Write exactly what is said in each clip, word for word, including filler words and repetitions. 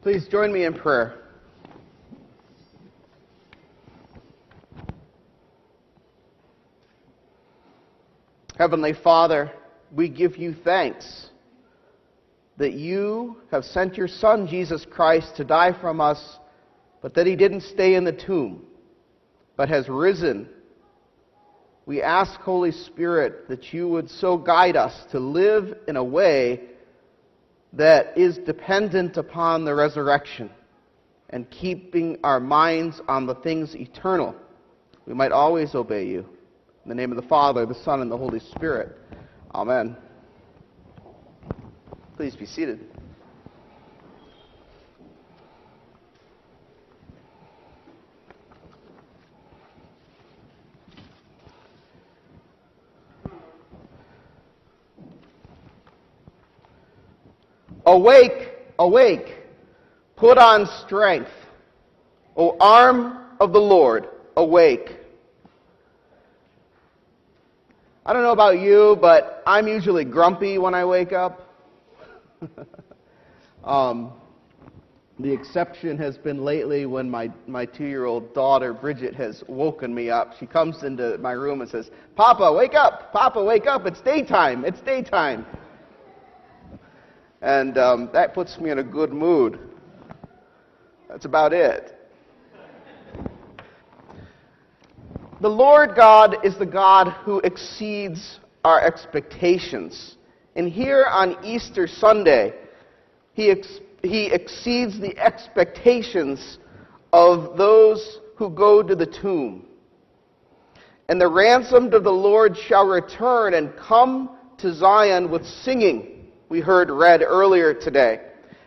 Please join me in prayer. Heavenly Father, we give you thanks that you have sent your Son, Jesus Christ, to die from us, but that he didn't stay in the tomb, but has risen. We ask, Holy Spirit, that you would so guide us to live in a way that is dependent upon the resurrection and keeping our minds on the things eternal. We might always obey you. In the name of the Father, the Son, and the Holy Spirit. Amen. Please be seated. Awake, awake, put on strength, O arm of the Lord, awake. I don't know about you, but I'm usually grumpy when I wake up. um, the exception has been lately when my, my two-year-old daughter, Bridget, has woken me up. She comes into my room and says, "Papa, wake up, Papa, wake up, it's daytime, it's daytime." And um, that puts me in a good mood. That's about it. The Lord God is the God who exceeds our expectations. And here on Easter Sunday, He, ex- he exceeds the expectations of those who go to the tomb. And the ransomed of the Lord shall return and come to Zion with singing. We heard read earlier today.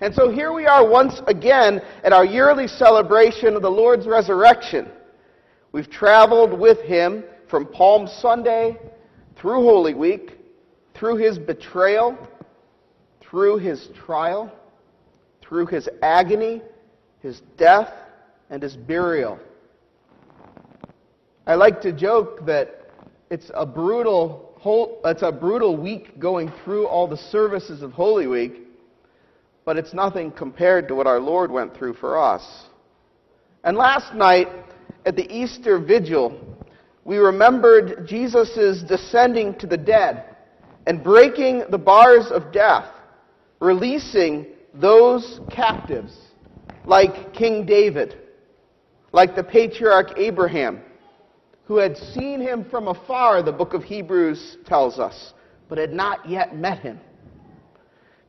And so here we are once again at our yearly celebration of the Lord's resurrection. We've traveled with him from Palm Sunday through Holy Week, through his betrayal, through his trial, through his agony, his death, and his burial. I like to joke that it's a brutal Whole, it's a brutal week going through all the services of Holy Week, but it's nothing compared to what our Lord went through for us. And last night at the Easter Vigil, we remembered Jesus' descending to the dead and breaking the bars of death, releasing those captives like King David, like the patriarch Abraham, who had seen him from afar, the book of Hebrews tells us, but had not yet met him.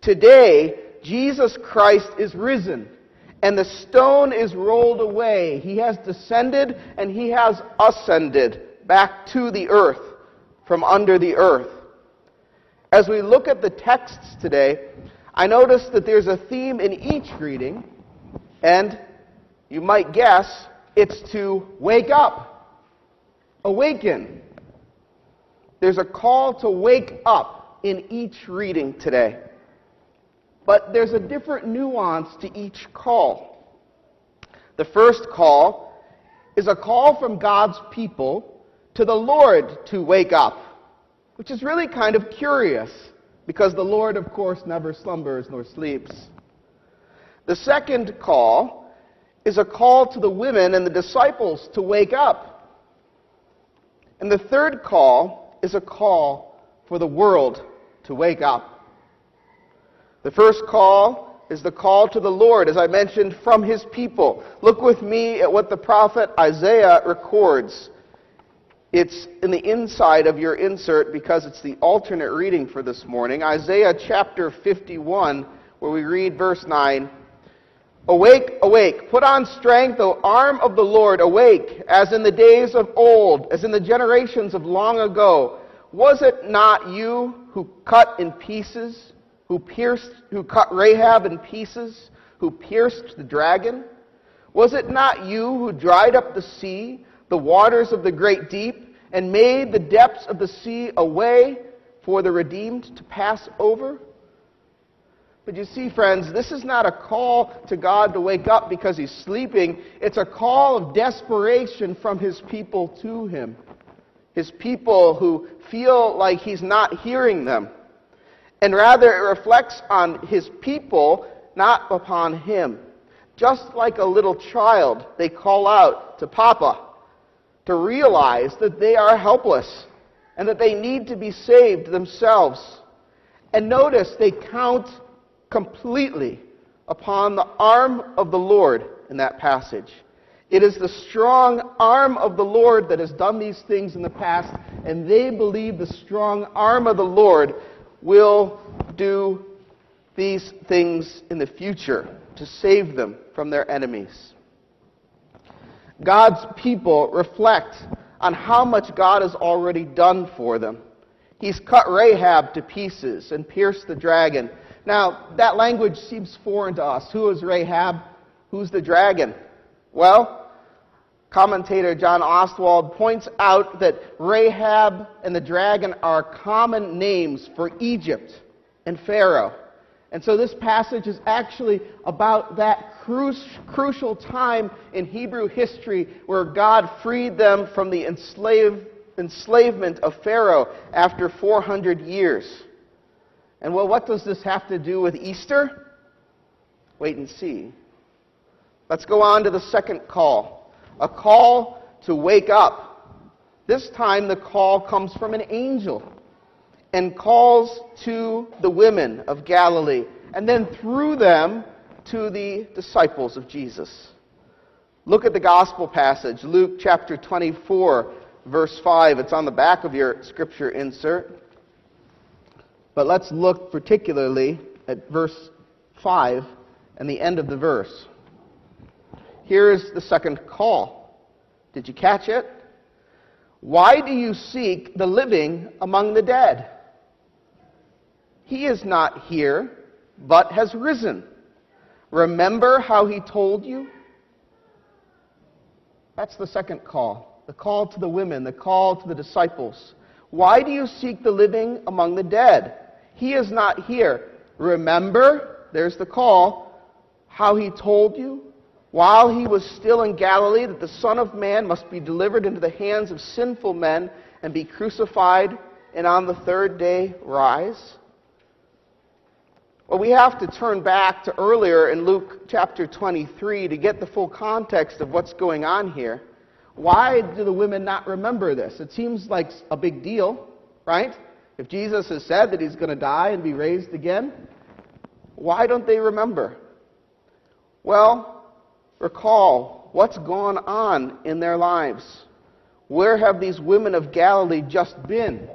Today, Jesus Christ is risen, and the stone is rolled away. He has descended, and he has ascended back to the earth, from under the earth. As we look at the texts today, I notice that there's a theme in each reading, and you might guess it's to wake up. Awaken. There's a call to wake up in each reading today. But there's a different nuance to each call. The first call is a call from God's people to the Lord to wake up, which is really kind of curious because the Lord, of course, never slumbers nor sleeps. The second call is a call to the women and the disciples to wake up. And the third call is a call for the world to wake up. The first call is the call to the Lord, as I mentioned, from his people. Look with me at what the prophet Isaiah records. It's in the inside of your insert because it's the alternate reading for this morning. Isaiah chapter fifty-one, where we read verse nine. Awake, awake, put on strength, O arm of the Lord, awake, as in the days of old, as in the generations of long ago. Was it not you who cut in pieces, who pierced, who cut Rahab in pieces, who pierced the dragon? Was it not you who dried up the sea, the waters of the great deep, and made the depths of the sea a way for the redeemed to pass over? But you see, friends, this is not a call to God to wake up because he's sleeping. It's a call of desperation from his people to him. His people who feel like he's not hearing them. And rather, it reflects on his people not upon him. Just like a little child, they call out to Papa to realize that they are helpless and that they need to be saved themselves. And notice, they count completely upon the arm of the Lord in that passage. It is the strong arm of the Lord that has done these things in the past, and they believe the strong arm of the Lord will do these things in the future to save them from their enemies. God's people reflect on how much God has already done for them. He's cut Rahab to pieces and pierced the dragon. Now, that language seems foreign to us. Who is Rahab? Who's the dragon? Well, commentator John Oswalt points out that Rahab and the dragon are common names for Egypt and Pharaoh. And so this passage is actually about that cru- crucial time in Hebrew history where God freed them from the enslave- enslavement of Pharaoh after four hundred years. And well, what does this have to do with Easter? Wait and see. Let's go on to the second call, a call to wake up. This time the call comes from an angel and calls to the women of Galilee, and then through them to the disciples of Jesus. Look at the gospel passage, Luke chapter twenty-four, verse five. It's on the back of your scripture insert. But let's look particularly at verse five and the end of the verse. Here is the second call. Did you catch it? Why do you seek the living among the dead? He is not here, but has risen. Remember how he told you? That's the second call, the call to the women, the call to the disciples. Why do you seek the living among the dead? He is not here. Remember, there's the call, how he told you? While he was still in Galilee, that the Son of Man must be delivered into the hands of sinful men and be crucified, and on the third day rise? Well, we have to turn back to earlier in Luke chapter twenty-three to get the full context of what's going on here. Why do the women not remember this? It seems like a big deal, right? If Jesus has said that he's going to die and be raised again, why don't they remember? Well, recall what's gone on in their lives. Where have these women of Galilee just been?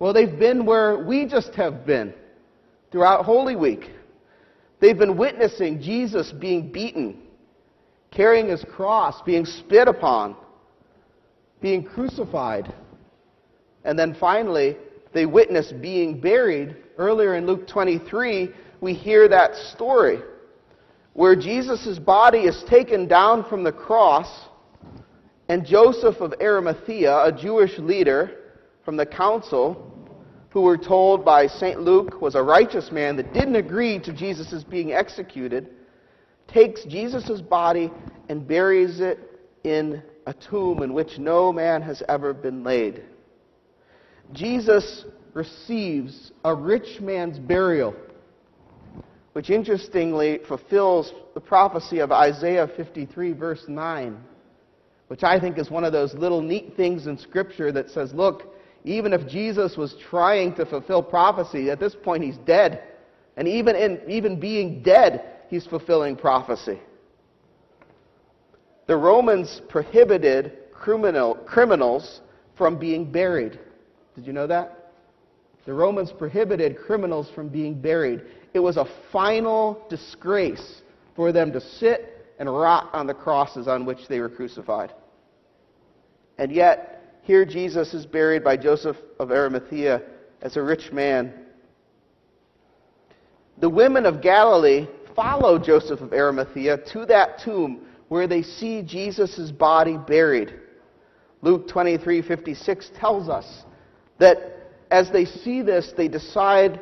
Well, they've been where we just have been throughout Holy Week. They've been witnessing Jesus being beaten, carrying his cross, being spit upon, being crucified. And then finally, they witness being buried. Earlier in Luke twenty-three, we hear that story where Jesus' body is taken down from the cross, and Joseph of Arimathea, a Jewish leader from the council, who we're told by Saint Luke was a righteous man that didn't agree to Jesus' being executed, takes Jesus' body and buries it in a tomb in which no man has ever been laid. Jesus receives a rich man's burial, which interestingly fulfills the prophecy of Isaiah fifty-three, verse nine, which I think is one of those little neat things in Scripture that says, look, even if Jesus was trying to fulfill prophecy, at this point he's dead. And even in even being dead, he's fulfilling prophecy. The Romans prohibited criminal, criminals from being buried. Did you know that? The Romans prohibited criminals from being buried. It was a final disgrace for them to sit and rot on the crosses on which they were crucified. And yet, here Jesus is buried by Joseph of Arimathea as a rich man. The women of Galilee follow Joseph of Arimathea to that tomb where they see Jesus' body buried. Luke twenty-three fifty-six tells us that as they see this, they decide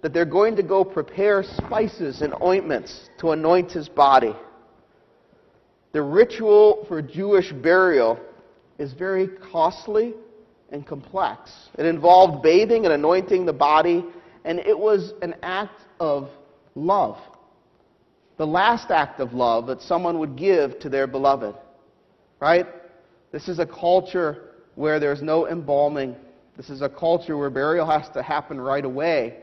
that they're going to go prepare spices and ointments to anoint his body. The ritual for Jewish burial is very costly and complex. It involved bathing and anointing the body, and it was an act of love the last act of love that someone would give to their beloved, right? This is a culture where there's no embalming. This is a culture where burial has to happen right away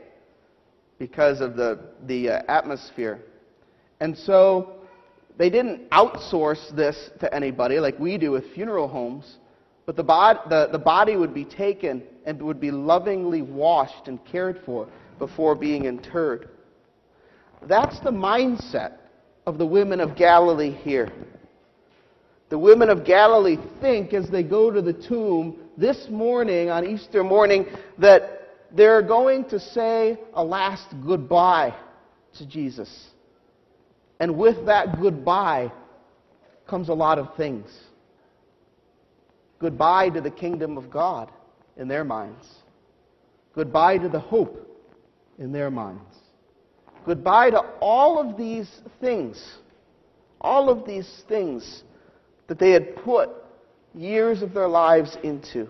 because of the, the uh, atmosphere. And so they didn't outsource this to anybody like we do with funeral homes, but the, bod- the, the body would be taken and would be lovingly washed and cared for before being interred. That's the mindset of the women of Galilee here. The women of Galilee think as they go to the tomb this morning, on Easter morning, that they're going to say a last goodbye to Jesus. And with that goodbye comes a lot of things. Goodbye to the kingdom of God in their minds. Goodbye to the hope in their minds. Goodbye to all of these things. All of these things that they had put years of their lives into.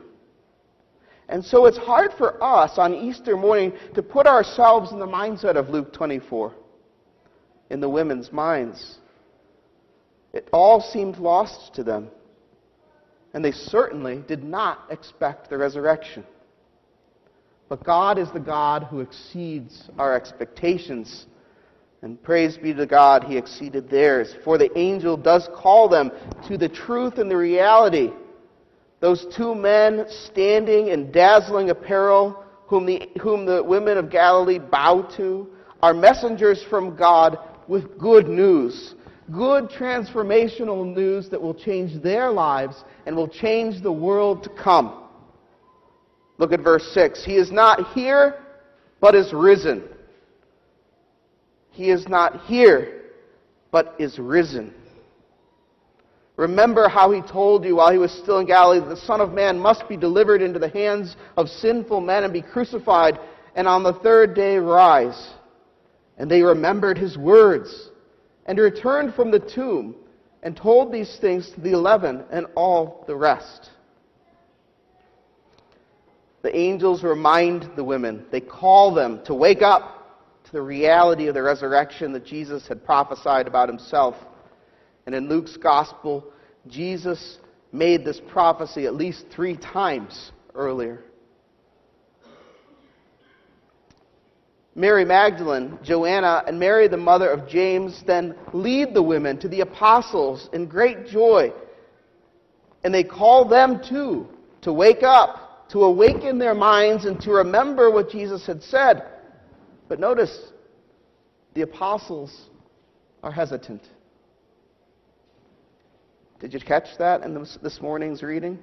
And so it's hard for us on Easter morning to put ourselves in the mindset of Luke twenty-four, in the women's minds. It all seemed lost to them. And they certainly did not expect the resurrection. But God is the God who exceeds our expectations. And praise be to God, He exceeded theirs. For the angel does call them to the truth and the reality. Those two men standing in dazzling apparel, whom the, whom the women of Galilee bow to, are messengers from God with good news. Good transformational news that will change their lives and will change the world to come. Look at verse six. He is not here, but is risen. He is not here, but is risen. Remember how He told you while He was still in Galilee that the Son of Man must be delivered into the hands of sinful men and be crucified, and on the third day rise. And they remembered His words, and returned from the tomb, and told these things to the eleven and all the rest. The angels remind the women. They call them to wake up to the reality of the resurrection that Jesus had prophesied about Himself. And in Luke's Gospel, Jesus made this prophecy at least three times earlier. Mary Magdalene, Joanna, and Mary the mother of James then lead the women to the apostles in great joy. And they call them too to wake up, to awaken their minds and to remember what Jesus had said. But notice, the apostles are hesitant. Did you catch that in this morning's reading?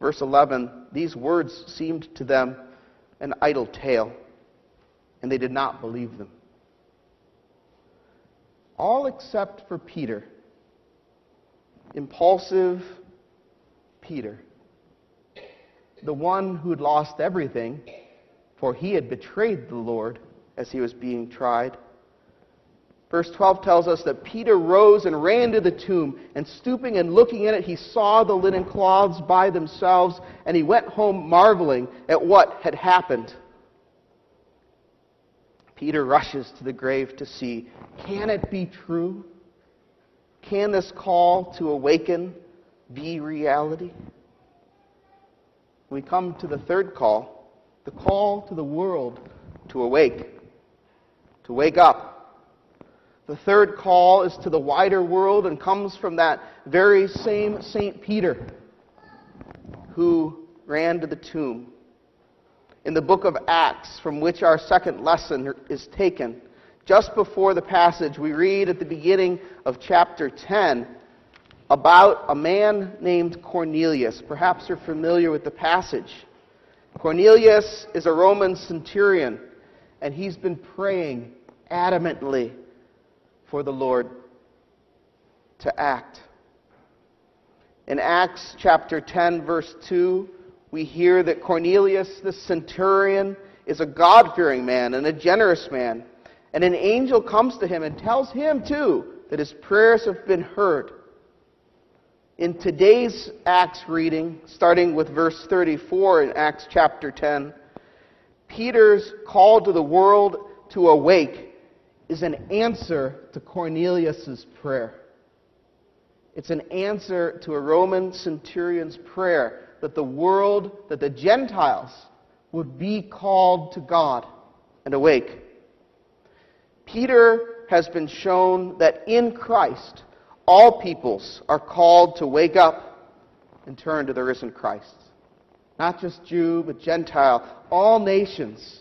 Verse eleven, these words seemed to them an idle tale, and they did not believe them. All except for Peter. Impulsive Peter. The one who had lost everything, for he had betrayed the Lord as he was being tried. Verse twelve tells us that Peter rose and ran to the tomb, and stooping and looking in it, he saw the linen cloths by themselves, and he went home marveling at what had happened. Peter rushes to the grave to see, can it be true? Can this call to awaken be reality? We come to the third call, the call to the world to awake, to wake up. The third call is to the wider world and comes from that very same Saint Peter who ran to the tomb. In the book of Acts, from which our second lesson is taken, just before the passage, we read at the beginning of chapter ten, about a man named Cornelius. Perhaps you're familiar with the passage. Cornelius is a Roman centurion, and he's been praying adamantly for the Lord to act. In Acts chapter ten, verse two, we hear that Cornelius, the centurion, is a God-fearing man and a generous man. And an angel comes to him and tells him, too, that his prayers have been heard. In today's Acts reading, starting with verse thirty-four in Acts chapter ten, Peter's call to the world to awake is an answer to Cornelius' prayer. It's an answer to a Roman centurion's prayer that the world, that the Gentiles would be called to God and awake. Peter has been shown that in Christ, all peoples are called to wake up and turn to the risen Christ. Not just Jew, but Gentile, all nations.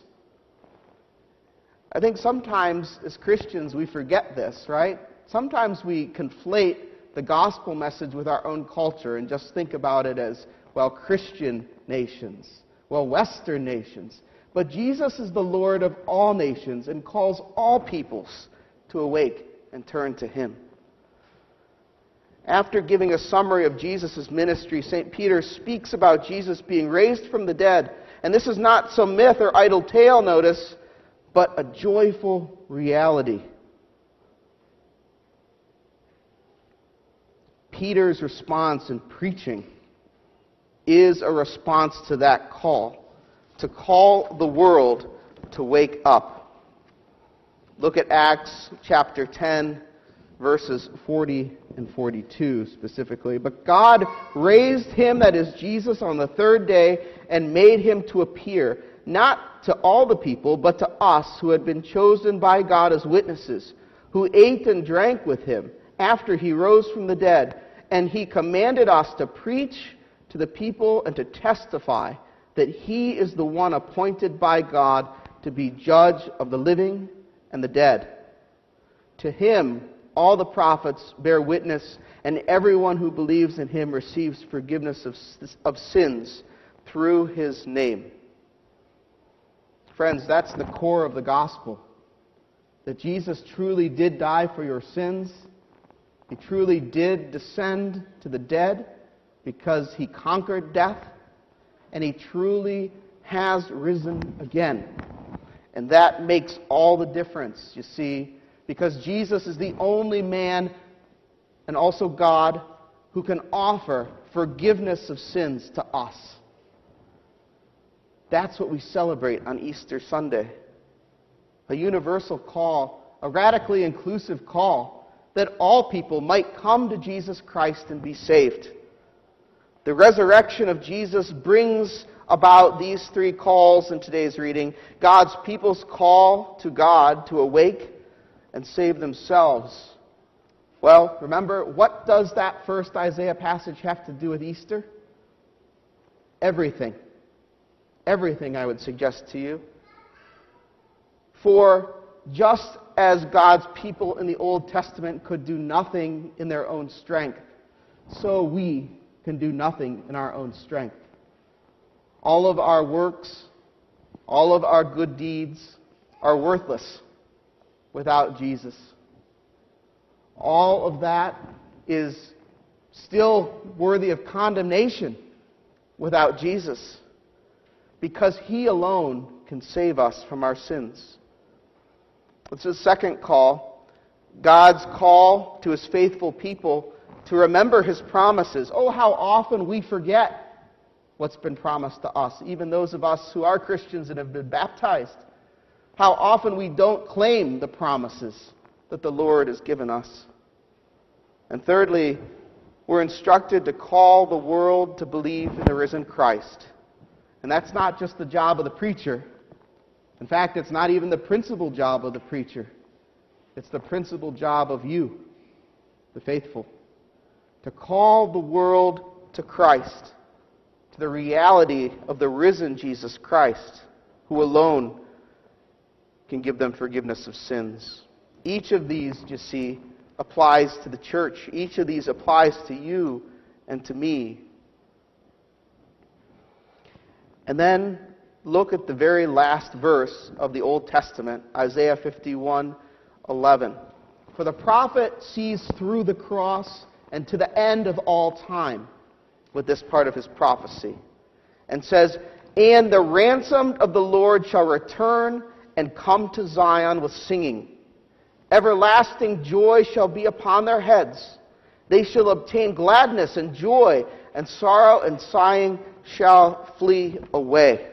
I think sometimes as Christians we forget this, right? Sometimes we conflate the gospel message with our own culture and just think about it as, well, Christian nations, well, Western nations. But Jesus is the Lord of all nations and calls all peoples to awake and turn to Him. After giving a summary of Jesus' ministry, Saint Peter speaks about Jesus being raised from the dead. And this is not some myth or idle tale, notice, but a joyful reality. Peter's response in preaching is a response to that call, to call the world to wake up. Look at Acts chapter ten, verses forty and forty-two specifically. But God raised him, that is Jesus, on the third day and made him to appear, not to all the people, but to us who had been chosen by God as witnesses, who ate and drank with him after he rose from the dead. And he commanded us to preach to the people and to testify that he is the one appointed by God to be judge of the living and the dead. To him all the prophets bear witness, and everyone who believes in him receives forgiveness of, of sins through his name. Friends, that's the core of the gospel, that Jesus truly did die for your sins. He truly did descend to the dead because he conquered death, and he truly has risen again. And that makes all the difference, you see, because Jesus is the only man and also God who can offer forgiveness of sins to us. That's what we celebrate on Easter Sunday. A universal call, a radically inclusive call, that all people might come to Jesus Christ and be saved. The resurrection of Jesus brings about these three calls in today's reading. God's people's call to God to awake and save themselves. Well, remember, what does that first Isaiah passage have to do with Easter? Everything. Everything, I would suggest to you. For just as God's people in the Old Testament could do nothing in their own strength, so we can do nothing in our own strength. All of our works, all of our good deeds are worthless without Jesus. All of that is still worthy of condemnation without Jesus, because He alone can save us from our sins. It's His second call, God's call to His faithful people to remember His promises. Oh, how often we forget what's been promised to us, even those of us who are Christians and have been baptized. How often we don't claim the promises that the Lord has given us. And thirdly, we're instructed to call the world to believe in the risen Christ. And that's not just the job of the preacher. In fact, it's not even the principal job of the preacher. It's the principal job of you, the faithful, to call the world to Christ, to the reality of the risen Jesus Christ, who alone can give them forgiveness of sins. Each of these, you see, applies to the church. Each of these applies to you and to me. And then look at the very last verse of the Old Testament, Isaiah fifty-one eleven. For the prophet sees through the cross and to the end of all time with this part of his prophecy, and says, and the ransomed of the Lord shall return and come to Zion with singing. Everlasting joy shall be upon their heads. They shall obtain gladness and joy, and sorrow and sighing shall flee away.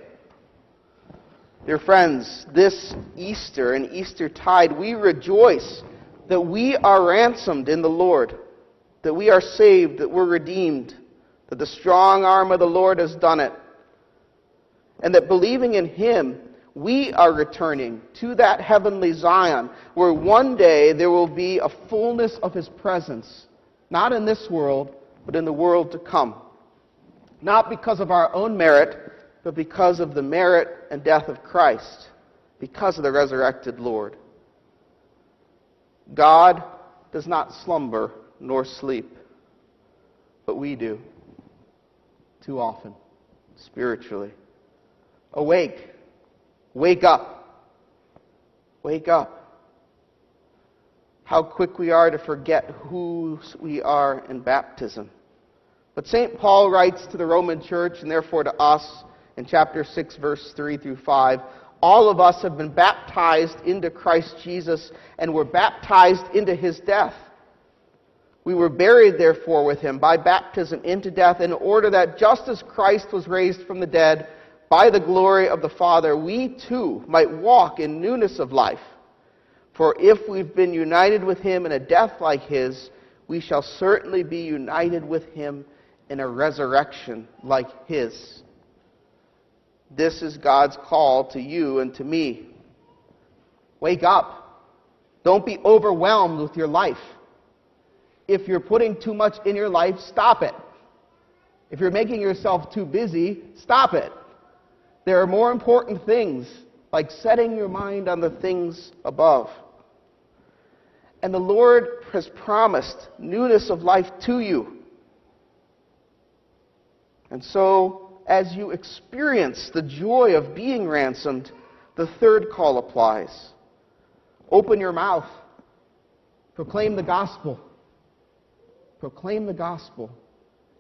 Dear friends, this Easter and Eastertide, we rejoice that we are ransomed in the Lord, that we are saved, that we're redeemed, that the strong arm of the Lord has done it, and that believing in Him, we are returning to that heavenly Zion, where one day there will be a fullness of His presence, not in this world, but in the world to come. Not because of our own merit, but because of the merit and death of Christ, because of the resurrected Lord. God does not slumber nor sleep, but we do, too often, spiritually. Awake. Wake up. Wake up. How quick we are to forget who we are in baptism. But Saint Paul writes to the Roman church, and therefore to us, in chapter six, verse three through five, all of us have been baptized into Christ Jesus and were baptized into His death. We were buried, therefore, with Him by baptism into death, in order that just as Christ was raised from the dead by the glory of the Father, we too might walk in newness of life. For if we've been united with Him in a death like His, we shall certainly be united with Him in a resurrection like His. This is God's call to you and to me. Wake up. Don't be overwhelmed with your life. If you're putting too much in your life, stop it. If you're making yourself too busy, stop it. There are more important things, like setting your mind on the things above. And the Lord has promised newness of life to you. And so, as you experience the joy of being ransomed, the third call applies. Open your mouth. Proclaim the gospel. Proclaim the gospel.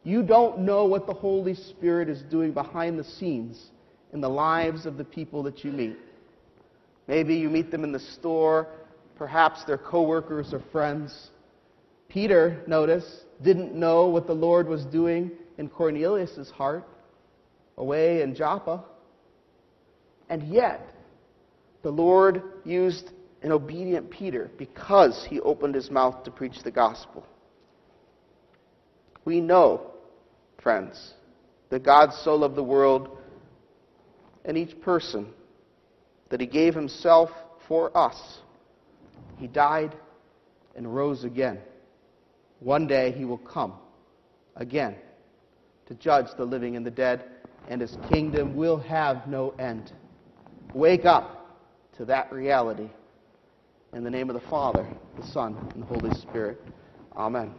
You don't know what the Holy Spirit is doing behind the scenes in the lives of the people that you meet. Maybe you meet them in the store, perhaps they're coworkers or friends. Peter, notice, didn't know what the Lord was doing in Cornelius' heart, away in Joppa. And yet, the Lord used an obedient Peter because he opened his mouth to preach the gospel. We know, friends, that God so loved the world and each person that He gave Himself for us. He died and rose again. One day He will come again to judge the living and the dead, and His kingdom will have no end. Wake up to that reality. In the name of the Father, the Son, and the Holy Spirit. Amen.